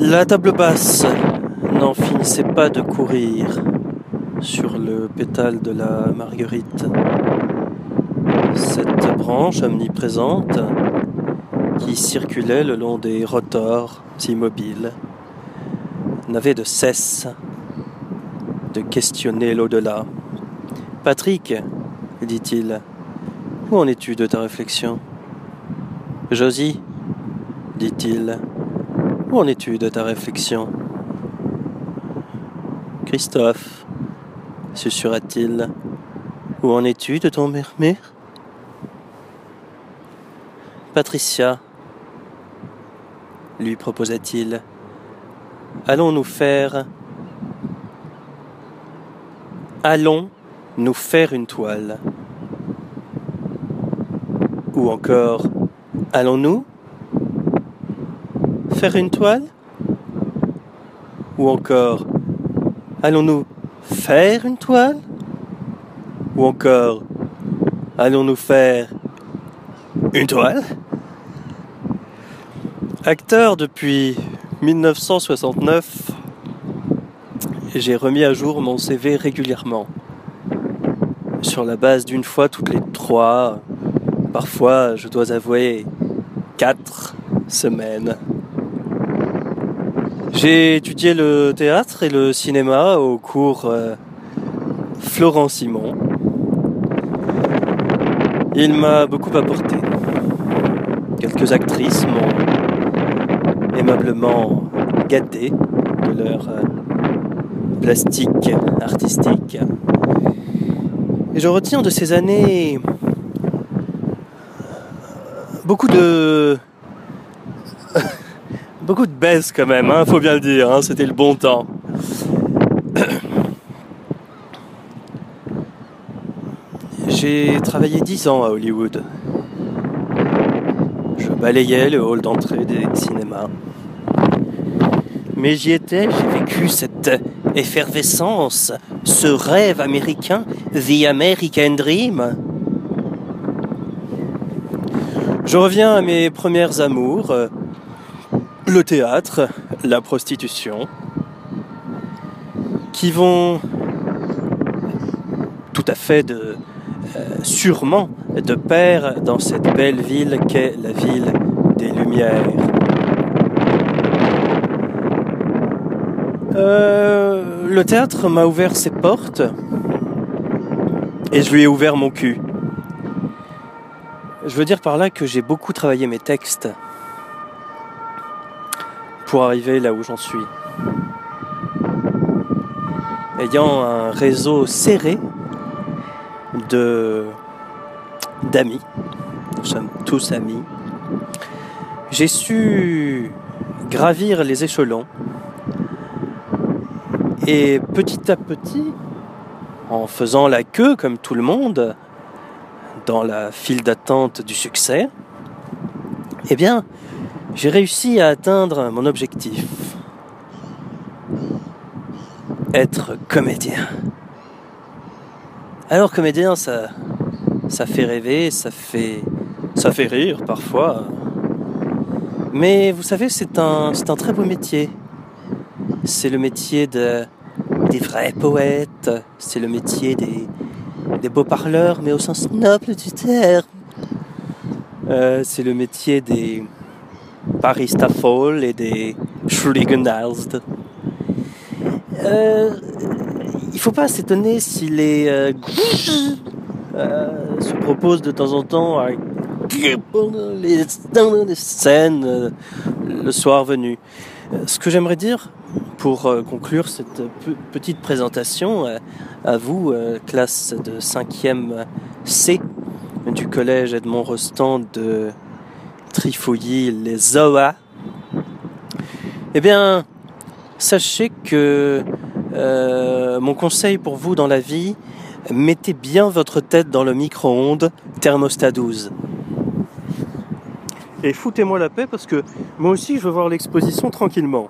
La table basse n'en finissait pas de courir sur le pétale de la marguerite. Cette branche omniprésente qui circulait le long des rotors immobiles n'avait de cesse de questionner l'au-delà. « Patrick, » dit-il, « où en es-tu de ta réflexion ?»« Josie, » dit-il, « où en es-tu de ta réflexion ?»« Christophe, » susurra-t-il, « où en es-tu de ton murmure ?»« Patricia, » lui proposa-t-il, « allons nous faire une toile. » Ou encore, « allons-nous faire une toile ?» Ou encore, « allons-nous faire une toile ?» Ou encore, « allons-nous faire une toile ?» Acteur depuis 1969, j'ai remis à jour mon CV régulièrement, sur la base d'une fois toutes les 3, parfois, je dois avouer, 4 semaines. J'ai étudié le théâtre et le cinéma au cours Florent-Simon. Il m'a beaucoup apporté. Quelques actrices m'ont aimablement gâté de leur plastique artistique. Et je retiens de ces années beaucoup de baisse quand même, faut bien le dire, c'était le bon temps. J'ai travaillé 10 ans à Hollywood. Je balayais le hall d'entrée des cinémas. Mais j'y étais, j'ai vécu cette effervescence, ce rêve américain, The American Dream. Je reviens à mes premières amours, le théâtre, la prostitution, qui vont tout à fait sûrement de pair dans cette belle ville qu'est la ville des Lumières. Le théâtre m'a ouvert ses portes et je lui ai ouvert mon cul. Je veux dire par là que j'ai beaucoup travaillé mes textes pour arriver là où j'en suis. Ayant un réseau serré d'amis, nous sommes tous amis, j'ai su gravir les échelons et petit à petit, en faisant la queue comme tout le monde, dans la file d'attente du succès, j'ai réussi à atteindre mon objectif. Être comédien. Alors comédien, ça fait rêver, ça fait rire parfois. Mais vous savez, c'est un très beau métier. C'est le métier des vrais poètes, c'est le métier des beaux parleurs, mais au sens noble du terme. C'est le métier des Paristafoles et des Schlugenhals. Il faut pas s'étonner si les se proposent de temps en temps à les scènes le soir venu. Ce que j'aimerais dire, pour conclure cette petite présentation à vous, classe de 5e C du collège Edmond Rostand de Trifouillis, les OA, sachez que mon conseil pour vous dans la vie, mettez bien votre tête dans le micro-ondes thermostat 12. Et foutez-moi la paix parce que moi aussi je veux voir l'exposition tranquillement.